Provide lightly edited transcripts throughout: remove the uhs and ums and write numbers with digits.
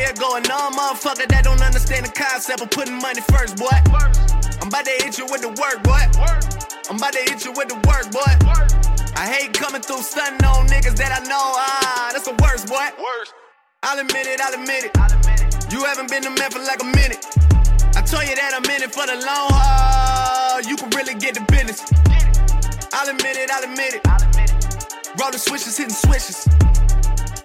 here going on, motherfucker that don't understand the concept of putting money first, boy. I'm about to hit you with the work, boy. I'm about to hit you with the work, boy. I hate coming through stunning on niggas that I know, that's the worst, boy. I'll admit it. You haven't been to man for like a minute. I told you that I'm in it for the long haul. You can really get the business. I'll admit it. Roll the switches, hitting switches.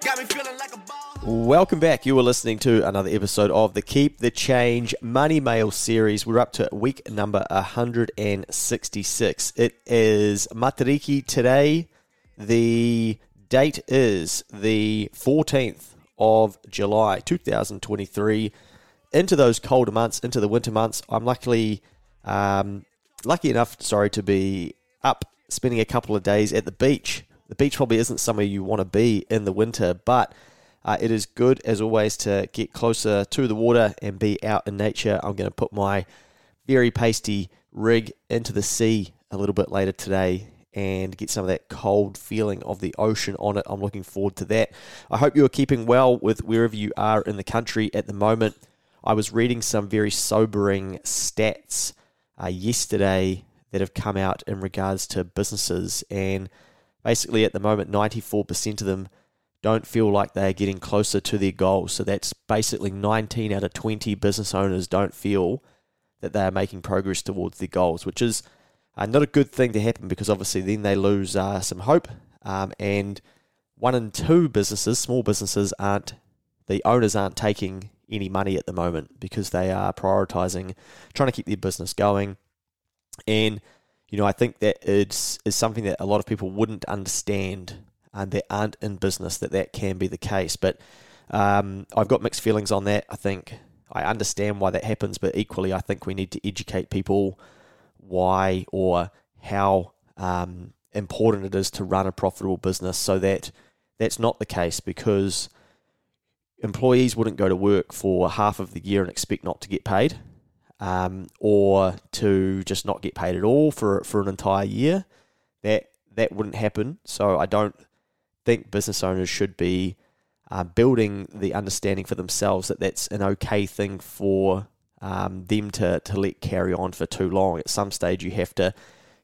Got me feeling like a ball. Welcome back. You are listening to another episode of the Keep the Change Money Mail series. We're up to week number 166. It is Matariki today. The date is the 14th of July, 2023. Into those colder months, into the winter months, I'm lucky enough to be up spending a couple of days at the beach. The beach probably isn't somewhere you want to be in the winter, but it is good, as always, to get closer to the water and be out in nature. I'm going to put my very pasty rig into the sea a little bit later today and get some of that cold feeling of the ocean on it. I'm looking forward to that. I hope you are keeping well with wherever you are in the country at the moment. I was reading some very sobering stats yesterday that have come out in regards to businesses, and basically at the moment 94% of them don't feel like they're getting closer to their goals. So that's basically 19 out of 20 business owners don't feel that they are making progress towards their goals, which is not a good thing to happen, because obviously then they lose some hope, and 1 in 2 businesses, small businesses, the owners aren't taking any money at the moment because they are prioritizing trying to keep their business going. And you know, I think that it's something that a lot of people wouldn't understand and that aren't in business, that can be the case. But I've got mixed feelings on that. I think I understand why that happens, but equally I think we need to educate people why or how important it is to run a profitable business, so that that's not the case, because employees wouldn't go to work for half of the year and expect not to get paid, or to just not get paid at all for an entire year. That wouldn't happen. So I don't think business owners should be building the understanding for themselves that that's an okay thing for them to let carry on for too long. At some stage, you have to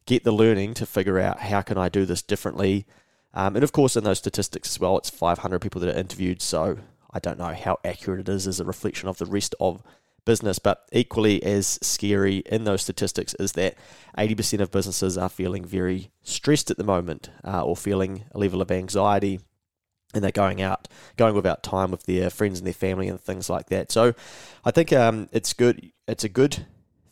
get the learning to figure out, how can I do this differently? And of course, in those statistics as well, it's 500 people that are interviewed, so I don't know how accurate it is as a reflection of the rest of business, but equally as scary in those statistics is that 80% of businesses are feeling very stressed at the moment, or feeling a level of anxiety, and they're going without time with their friends and their family and things like that. So I think it's good. It's a good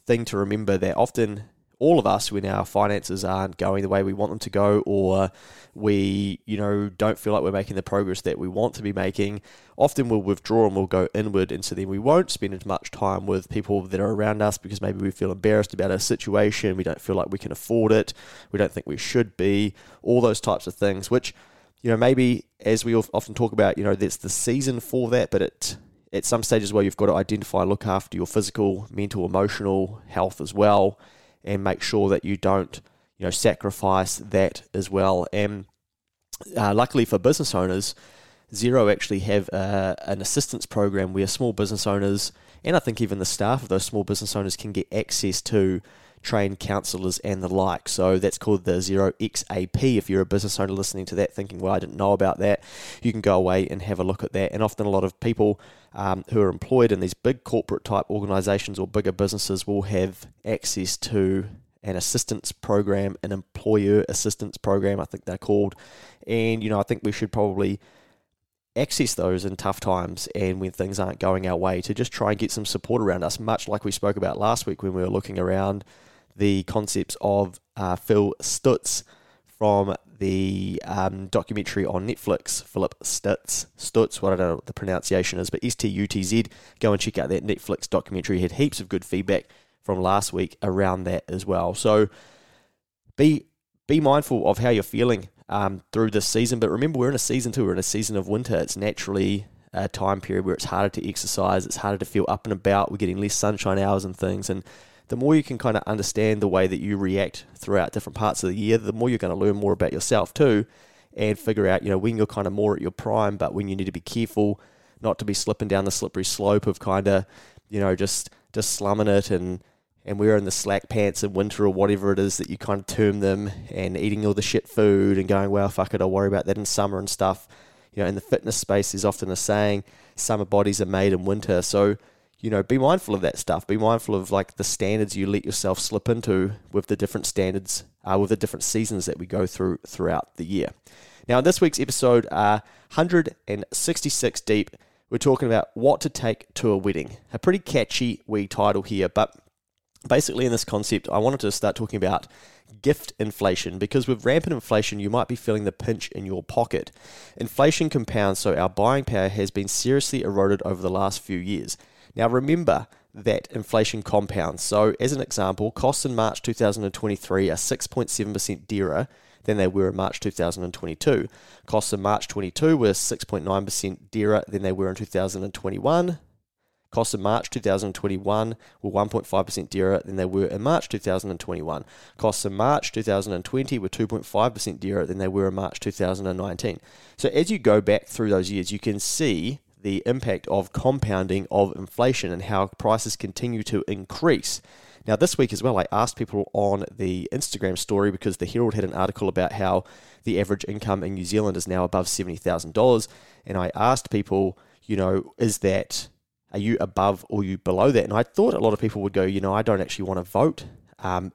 thing to remember that often all of us, when our finances aren't going the way we want them to go, or we, don't feel like we're making the progress that we want to be making, often we'll withdraw and we'll go inward, and so then we won't spend as much time with people that are around us because maybe we feel embarrassed about our situation, we don't feel like we can afford it, we don't think we should be, all those types of things, which, maybe, as we often talk about, that's the season for that, but at some stages where you've got to identify, look after your physical, mental, emotional health as well, and make sure that you don't, sacrifice that as well. And luckily for business owners, Xero actually have an assistance program where small business owners, and I think even the staff of those small business owners, can get access to trained counsellors and the like. So that's called the Zero XAP. If you're a business owner listening to that thinking, well, I didn't know about that, you can go away and have a look at that. And often a lot of people who are employed in these big corporate type organisations or bigger businesses will have access to an assistance program, an employer assistance program, I think they're called. And, I think we should probably access those in tough times and when things aren't going our way, to just try and get some support around us, much like we spoke about last week when we were looking around the concepts of Phil Stutz from the documentary on Netflix, Philip Stutz, what I don't know what the pronunciation is, but S-T-U-T-Z. Go and check out that Netflix documentary. Had heaps of good feedback from last week around that as well. So be mindful of how you're feeling through this season, but remember, we're in a season too. We're in a season of winter. It's naturally a time period where it's harder to exercise, it's harder to feel up and about, we're getting less sunshine hours and things, and the more you can kind of understand the way that you react throughout different parts of the year, the more you're going to learn more about yourself too, and figure out, when you're kind of more at your prime, but when you need to be careful, not to be slipping down the slippery slope of kind of, you know, just slumming it and wearing the slack pants in winter or whatever it is that you kind of term them, and eating all the shit food and going, well, fuck it, I'll worry about that in summer and stuff. You know, in the fitness space, there's often a saying, summer bodies are made in winter. So, you know, be mindful of that stuff. Be mindful of like the standards you let yourself slip into with the different standards, with the different seasons that we go through throughout the year. Now, in this week's episode, 166 deep, we're talking about what to take to a wedding. A pretty catchy wee title here, but basically in this concept, I wanted to start talking about gift inflation, because with rampant inflation, you might be feeling the pinch in your pocket. Inflation compounds, so our buying power has been seriously eroded over the last few years. Now remember that inflation compounds. So as an example, costs in March 2023 are 6.7% dearer than they were in March 2022. Costs in March 22 were 6.9% dearer than they were in 2021. Costs in March 2021 were 1.5% dearer than they were in March 2021. Costs in March 2020 were 2.5% dearer than they were in March 2019. So as you go back through those years, you can see the impact of compounding of inflation and how prices continue to increase. Now this week as well, I asked people on the Instagram story, because the Herald had an article about how the average income in New Zealand is now above $70,000. And I asked people, you know, are you above or are you below that? And I thought a lot of people would go, you know, I don't actually want to vote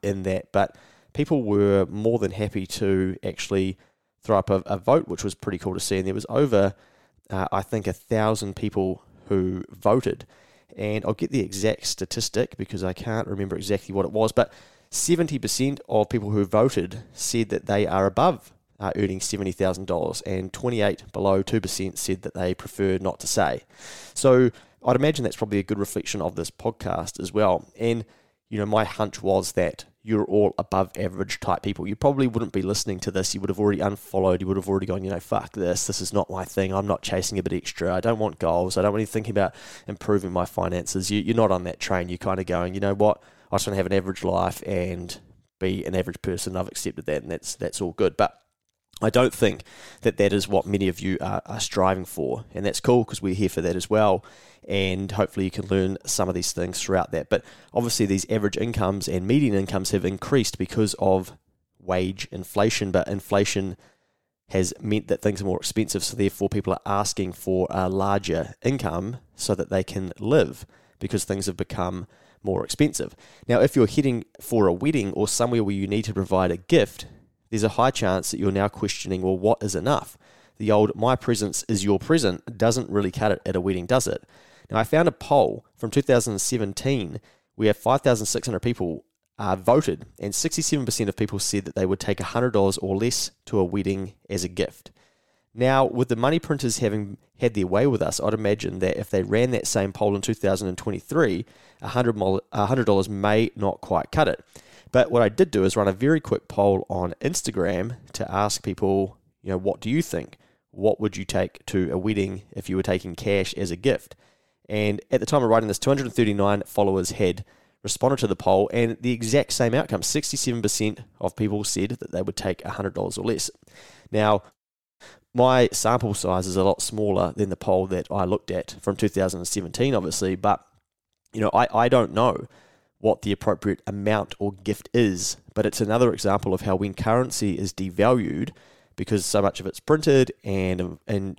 in that. But people were more than happy to actually throw up a vote, which was pretty cool to see. And there was over, I think, 1,000 people who voted. And I'll get the exact statistic because I can't remember exactly what it was, but 70% of people who voted said that they are above earning $70,000, and 28 below 2% said that they prefer not to say. So I'd imagine that's probably a good reflection of this podcast as well. And, you know, my hunch was that you're all above average type people. You probably wouldn't be listening to this. You would have already unfollowed. You would have already gone, you know, fuck this. This is not my thing. I'm not chasing a bit extra. I don't want goals. I don't want to think about improving my finances. You're not on that train. You're kind of going, you know what? I just want to have an average life and be an average person. I've accepted that, and that's all good. But I don't think that is what many of you are striving for, and that's cool because we're here for that as well, and hopefully you can learn some of these things throughout that. But obviously these average incomes and median incomes have increased because of wage inflation, but inflation has meant that things are more expensive, so therefore people are asking for a larger income so that they can live, because things have become more expensive. Now, if you're heading for a wedding or somewhere where you need to provide a gift, there's a high chance that you're now questioning, well, what is enough? The old "my presence is your present" doesn't really cut it at a wedding, does it? Now, I found a poll from 2017 where 5,600 people voted, and 67% of people said that they would take $100 or less to a wedding as a gift. Now, with the money printers having had their way with us, I'd imagine that if they ran that same poll in 2023, $100 may not quite cut it. But what I did do is run a very quick poll on Instagram to ask people, you know, what do you think? What would you take to a wedding if you were taking cash as a gift? And at the time of writing this, 239 followers had responded to the poll, and the exact same outcome, 67% of people said that they would take $100 or less. Now, my sample size is a lot smaller than the poll that I looked at from 2017, obviously, but, you know, I don't know what the appropriate amount or gift is, but it's another example of how when currency is devalued, because so much of it's printed and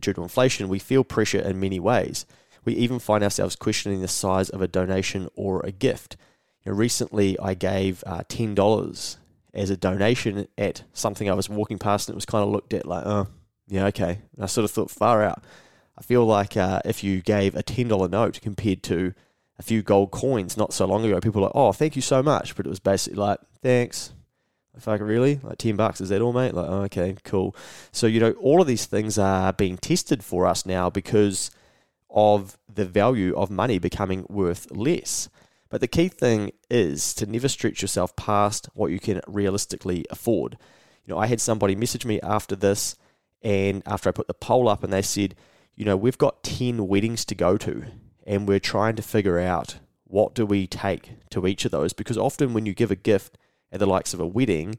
due to inflation, we feel pressure in many ways. We even find ourselves questioning the size of a donation or a gift. You know, recently, I gave $10 as a donation at something I was walking past, and it was kind of looked at like, oh, yeah, okay. And I sort of thought, far out. I feel like if you gave a $10 note compared to a few gold coins not so long ago, people were like, oh, thank you so much. But it was basically like, thanks. Fuck, really? Like $10, is that all, mate? Like, oh, okay, cool. So, you know, all of these things are being tested for us now because of the value of money becoming worth less. But the key thing is to never stretch yourself past what you can realistically afford. You know, I had somebody message me after this, and after I put the poll up, and they said, you know, we've got 10 weddings to go to, and we're trying to figure out what do we take to each of those, because often when you give a gift at the likes of a wedding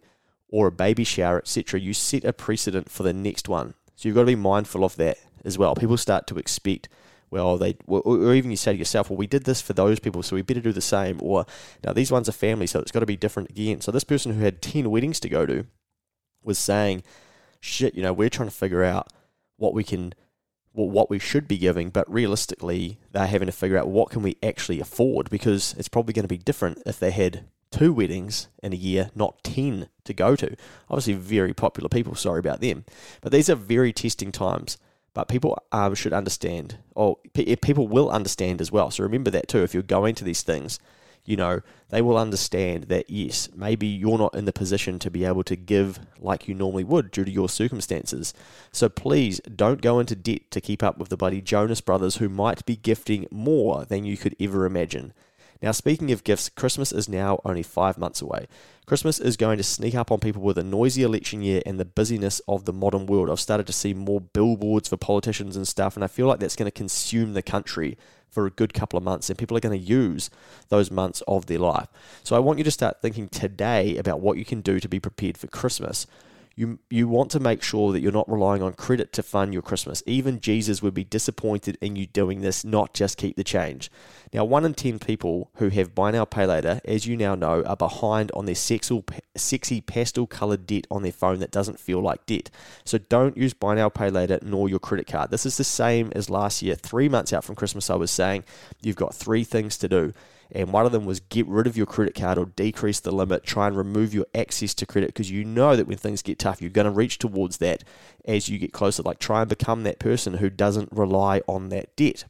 or a baby shower, etc., you set a precedent for the next one. So you've got to be mindful of that as well. People start to expect well, they, or even you say to yourself, well, we did this for those people, so we better do the same. Or now these ones are family, so it's got to be different again. So this person who had 10 weddings to go to was saying, shit, you know, we're trying to figure out what we can, well, what we should be giving, but realistically, they're having to figure out what can we actually afford, because it's probably going to be different if they had 2 weddings in a year, not 10 to go to. Obviously, very popular people, sorry about them. But these are very testing times. But people should understand, or people will understand as well. So remember that too. If you're going to these things, you know, they will understand that, yes, maybe you're not in the position to be able to give like you normally would due to your circumstances. So please don't go into debt to keep up with the bloody Jonas Brothers, who might be gifting more than you could ever imagine. Now, speaking of gifts, Christmas is now only 5 months away. Christmas is going to sneak up on people with a noisy election year and the busyness of the modern world. I've started to see more billboards for politicians and stuff, and I feel like that's going to consume the country for a good couple of months, and people are going to use those months of their life. So I want you to start thinking today about what you can do to be prepared for Christmas. You want to make sure that you're not relying on credit to fund your Christmas. Even Jesus would be disappointed in you doing this, not just keep the change. Now, 1 in 10 people who have buy now, pay later, as you now know, are behind on their sexy pastel-coloured debt on their phone that doesn't feel like debt. So don't use buy now, pay later, nor your credit card. This is the same as last year. 3 months out from Christmas, I was saying, you've got 3 things to do. And one of them was get rid of your credit card or decrease the limit, try and remove your access to credit, because you know that when things get tough, you're going to reach towards that as you get closer. Like, try and become that person who doesn't rely on that debt.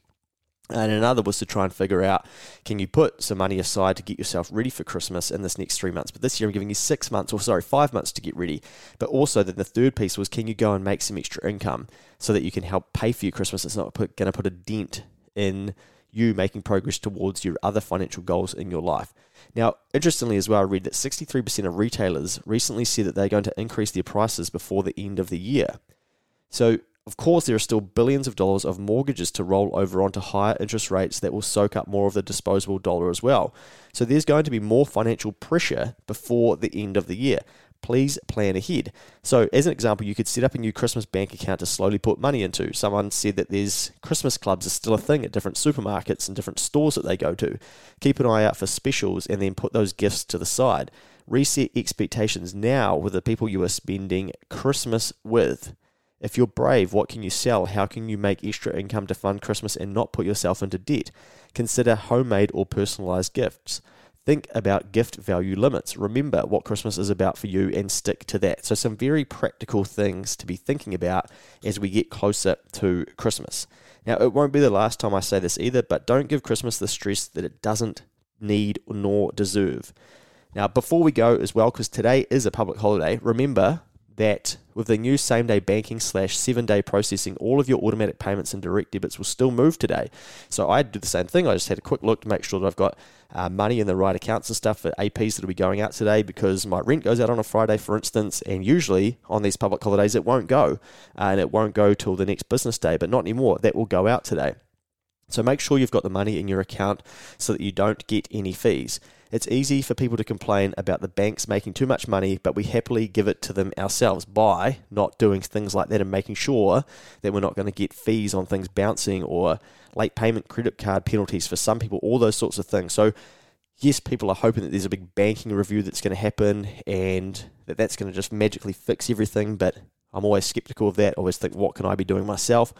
And another was to try and figure out, can you put some money aside to get yourself ready for Christmas in this next 3 months? But this year I'm giving you 5 months to get ready. But also then the third piece was, can you go and make some extra income so that you can help pay for your Christmas? It's not going to put a dent in you making progress towards your other financial goals in your life. Now, interestingly as well, I read that 63% of retailers recently said that they're going to increase their prices before the end of the year. So, of course, there are still billions of dollars of mortgages to roll over onto higher interest rates that will soak up more of the disposable dollar as well. So there's going to be more financial pressure before the end of the year. Please plan ahead. So as an example, you could set up a new Christmas bank account to slowly put money into. Someone said that there's Christmas clubs are still a thing at different supermarkets and different stores that they go to. Keep an eye out for specials and then put those gifts to the side. Reset expectations now with the people you are spending Christmas with. If you're brave, what can you sell? How can you make extra income to fund Christmas and not put yourself into debt? Consider homemade or personalized gifts. Think about gift value limits. Remember what Christmas is about for you and stick to that. So some very practical things to be thinking about as we get closer to Christmas. Now, it won't be the last time I say this either, but don't give Christmas the stress that it doesn't need nor deserve. Now, before we go as well, because today is a public holiday, remember that with the new same-day banking /7-day processing, all of your automatic payments and direct debits will still move today. So I do the same thing. I just had a quick look to make sure that I've got money in the right accounts and stuff for APs that will be going out today, because my rent goes out on a Friday, for instance, and usually on these public holidays it won't go, and it won't go till the next business day, but not anymore. That will go out today. So make sure you've got the money in your account so that you don't get any fees. It's easy for people to complain about the banks making too much money, but we happily give it to them ourselves by not doing things like that and making sure that we're not going to get fees on things bouncing or late payment credit card penalties for some people, all those sorts of things. So yes, people are hoping that there's a big banking review that's going to happen and that that's going to just magically fix everything, but I'm always skeptical of that. I always think, what can I be doing myself?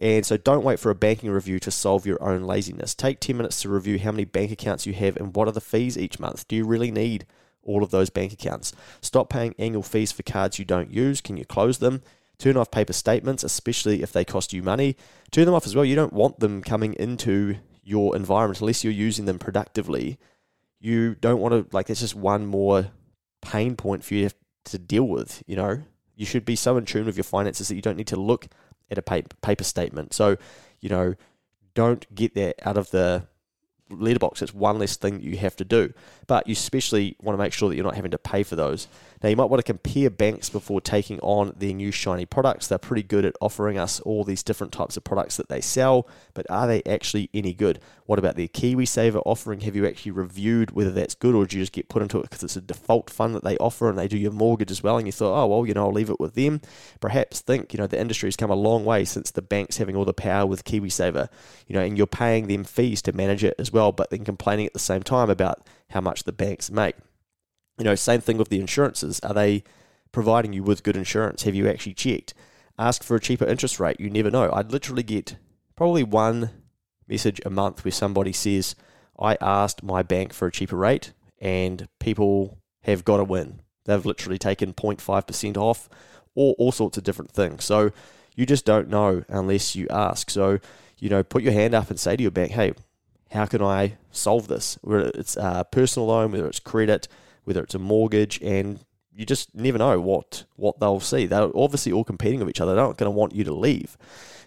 And so don't wait for a banking review to solve your own laziness. Take 10 minutes to review how many bank accounts you have and what are the fees each month. Do you really need all of those bank accounts? Stop paying annual fees for cards you don't use. Can you close them? Turn off paper statements, especially if they cost you money. Turn them off as well. You don't want them coming into your environment unless you're using them productively. You don't want to, like, that's just one more pain point for you to deal with, you know? You should be so in tune with your finances that you don't need to look at a paper statement. So, you know, don't get that out of the letterbox. It's one less thing that you have to do. But you especially want to make sure that you're not having to pay for those. Now, you might want to compare banks before taking on their new shiny products. They're pretty good at offering us all these different types of products that they sell, but are they actually any good? What about their KiwiSaver offering? Have you actually reviewed whether that's good, or do you just get put into it because it's a default fund that they offer and they do your mortgage as well, and you thought, oh, well, you know, I'll leave it with them? Perhaps think, you know, the industry's come a long way since the banks having all the power with KiwiSaver, you know, and you're paying them fees to manage it as well, but then complaining at the same time about how much the banks make. You know, same thing with the insurances. Are they providing you with good insurance? Have you actually checked? Ask for a cheaper interest rate. You never know. I'd literally get probably one message a month where somebody says, I asked my bank for a cheaper rate and people have got a win. They've literally taken 0.5% off or all sorts of different things. So you just don't know unless you ask. So, you know, put your hand up and say to your bank, hey, how can I solve this? Whether it's a personal loan, whether it's credit, whether it's a mortgage, and you just never know what they'll see. They're obviously all competing with each other. They're not going to want you to leave.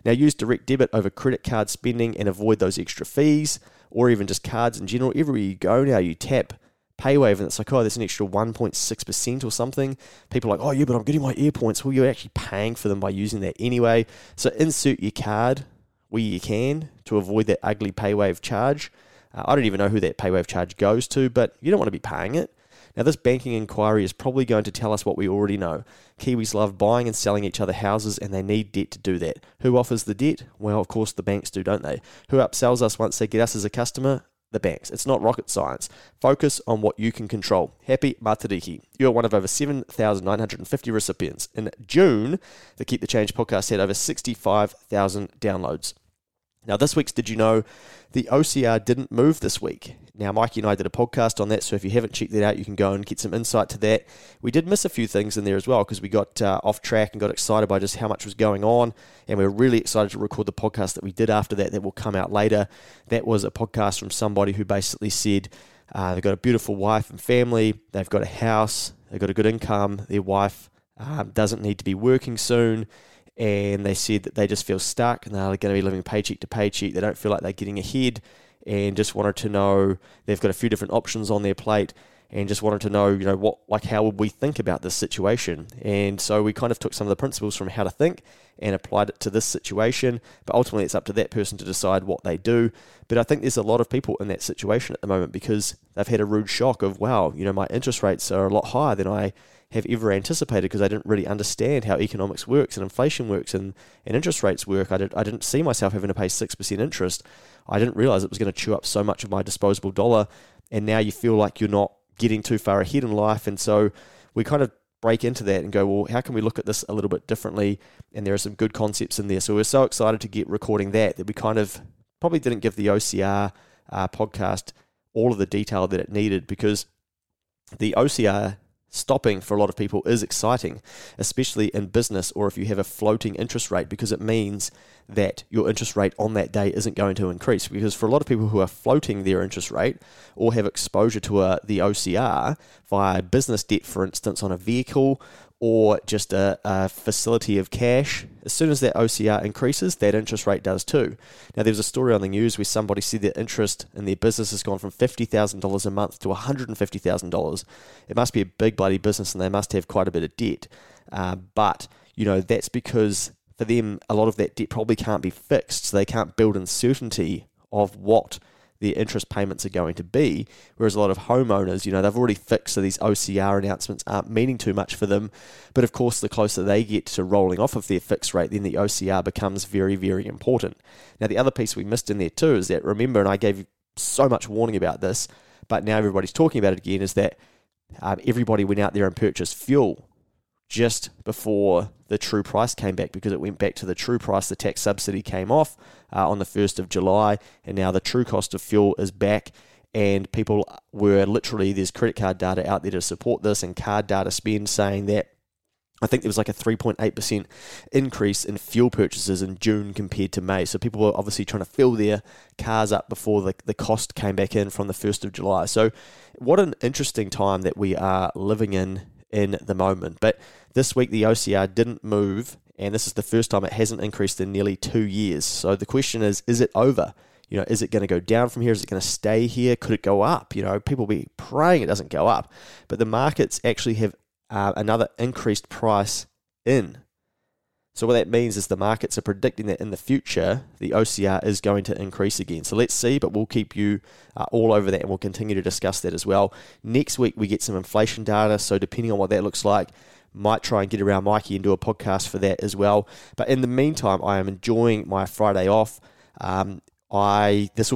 Now, use direct debit over credit card spending and avoid those extra fees, or even just cards in general. Everywhere you go now, you tap PayWave, and it's like, oh, there's an extra 1.6% or something. People are like, oh, yeah, but I'm getting my AirPoints. Well, you're actually paying for them by using that anyway. So insert your card where you can to avoid that ugly PayWave charge. I don't even know who that PayWave charge goes to, but you don't want to be paying it. Now, this banking inquiry is probably going to tell us what we already know. Kiwis love buying and selling each other houses, and they need debt to do that. Who offers the debt? Well, of course, the banks do, don't they? Who upsells us once they get us as a customer? The banks. It's not rocket science. Focus on what you can control. Happy Matariki. You're one of over 7,950 recipients. In June, the Keep the Change podcast had over 65,000 downloads. Now, this week's Did You Know, the OCR didn't move this week. Now, Mikey and I did a podcast on that, so if you haven't checked that out, you can go and get some insight to that. We did miss a few things in there as well because we got off track and got excited by just how much was going on, and we were really excited to record the podcast that we did after that will come out later. That was a podcast from somebody who basically said they've got a beautiful wife and family, they've got a house, they've got a good income, their wife doesn't need to be working soon, and they said that they just feel stuck and they're going to be living paycheck to paycheck. They don't feel like they're getting ahead, and just wanted to know, they've got a few different options on their plate, and just wanted to know, you know, what, like, how would we think about this situation? And so we kind of took some of the principles from How to Think and applied it to this situation, but ultimately it's up to that person to decide what they do. But I think there's a lot of people in that situation at the moment because they've had a rude shock of, wow, you know, my interest rates are a lot higher than I have ever anticipated because I didn't really understand how economics works and inflation works and interest rates work. I didn't see myself having to pay 6% interest. I didn't realize it was going to chew up so much of my disposable dollar, and now you feel like you're not getting too far ahead in life. And so we kind of break into that and go, well, how can we look at this a little bit differently? And there are some good concepts in there. So we're so excited to get recording that we kind of probably didn't give the OCR podcast all of the detail that it needed, because the OCR stopping for a lot of people is exciting, especially in business, or if you have a floating interest rate, because it means that your interest rate on that day isn't going to increase. Because for a lot of people who are floating their interest rate or have exposure to the OCR via business debt, for instance, on a vehicle or just a facility of cash, as soon as that OCR increases, that interest rate does too. Now, there was a story on the news where somebody said that interest in their business has gone from $50,000 a month to $150,000. It must be a big bloody business and they must have quite a bit of debt. But, you know, that's because for them, a lot of that debt probably can't be fixed. So they can't build in certainty of what their interest payments are going to be, whereas a lot of homeowners, you know, they've already fixed, so these OCR announcements aren't meaning too much for them. But of course, the closer they get to rolling off of their fixed rate, then the OCR becomes very, very important. Now, the other piece we missed in there too is that, remember, and I gave you so much warning about this, but now everybody's talking about it again, is that everybody went out there and purchased fuel just before the true price came back, because it went back to the true price. The tax subsidy came off on the 1st of July, and now the true cost of fuel is back, and people were literally, there's credit card data out there to support this, and card data spend saying that, I think there was like a 3.8% increase in fuel purchases in June compared to May. So people were obviously trying to fill their cars up before the cost came back in from the 1st of July. So what an interesting time that we are living in the moment. But this week the OCR didn't move, and this is the first time it hasn't increased in nearly 2 years. So the question is it over? You know, is it going to go down from here? Is it going to stay here? Could it go up? You know, people will be praying it doesn't go up. But the markets actually have another increased price in. So what that means is the markets are predicting that in the future, the OCR is going to increase again. So let's see, but we'll keep you all over that, and we'll continue to discuss that as well. Next week, we get some inflation data. So depending on what that looks like, might try and get around Mikey and do a podcast for that as well. But in the meantime, I am enjoying my Friday off. This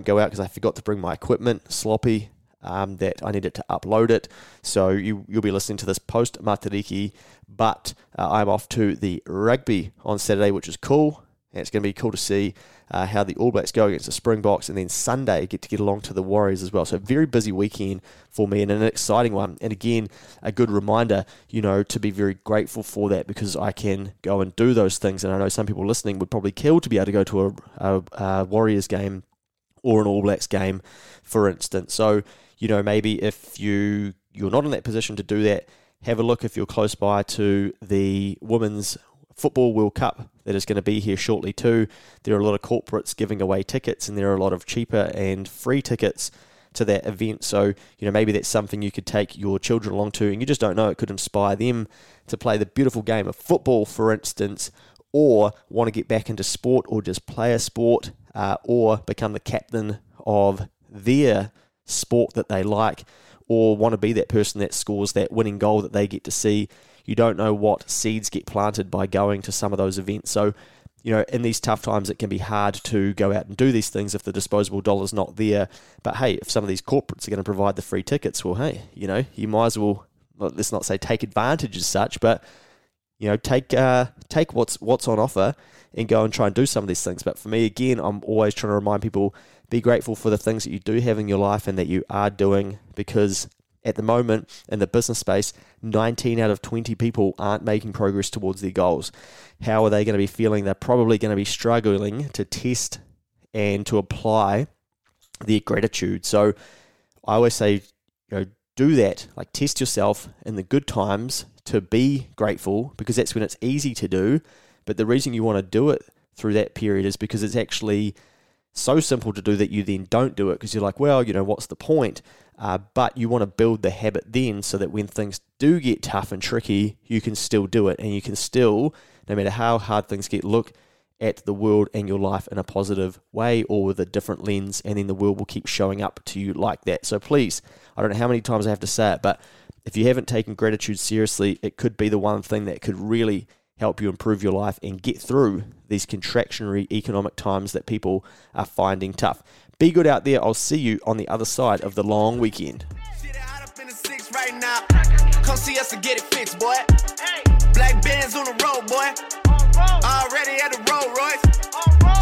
won't go out because I forgot to bring my equipment, sloppy, that I needed to upload it. So you'll be listening to this post Matariki, but I'm off to the rugby on Saturday, which is cool. And it's going to be cool to see how the All Blacks go against the Springboks. And then Sunday, get along to the Warriors as well. So very busy weekend for me and an exciting one. And again, a good reminder, you know, to be very grateful for that, because I can go and do those things. And I know some people listening would probably kill to be able to go to a Warriors game or an All Blacks game, for instance. So, you know, maybe if you're not in that position to do that, have a look if you're close by to the Women's Football World Cup that is going to be here shortly too. There are a lot of corporates giving away tickets, and there are a lot of cheaper and free tickets to that event. So, you know, maybe that's something you could take your children along to, and you just don't know, it could inspire them to play the beautiful game of football, for instance, or want to get back into sport, or just play a sport, or become the captain of their sport that they like, or want to be that person that scores that winning goal that they get to see. You don't know what seeds get planted by going to some of those events. So, you know, in these tough times, it can be hard to go out and do these things if the disposable dollar's not there. But hey, if some of these corporates are going to provide the free tickets, well, hey, you know, you might as well, let's not say take advantage as such, but, you know, take what's on offer and go and try and do some of these things. But for me, again, I'm always trying to remind people, be grateful for the things that you do have in your life and that you are doing, because at the moment, in the business space, 19 out of 20 people aren't making progress towards their goals. How are they going to be feeling? They're probably going to be struggling to test and to apply their gratitude. So I always say, you know, do that. Like, test yourself in the good times to be grateful, because that's when it's easy to do. But the reason you want to do it through that period is because it's actually so simple to do that you then don't do it, because you're like, well, you know, what's the point? But you want to build the habit then, so that when things do get tough and tricky, you can still do it, and you can still, no matter how hard things get, look at the world and your life in a positive way, or with a different lens, and then the world will keep showing up to you like that. So please, I don't know how many times I have to say it, but if you haven't taken gratitude seriously, it could be the one thing that could really help you improve your life and get through these contractionary economic times that people are finding tough. Be good out there. I'll see you on the other side of the long weekend. Come see us and get it fixed, boy. Black Benz on the road, boy. Already at the Rolls Royce.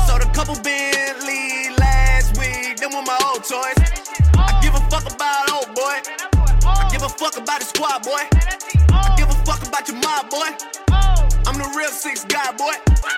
Sold a couple Bentley last week, then with my old toys. I give a fuck about old boy. I give a fuck about the squad, boy. I give a fuck about your mob, boy. I'm the real 6 guy, boy.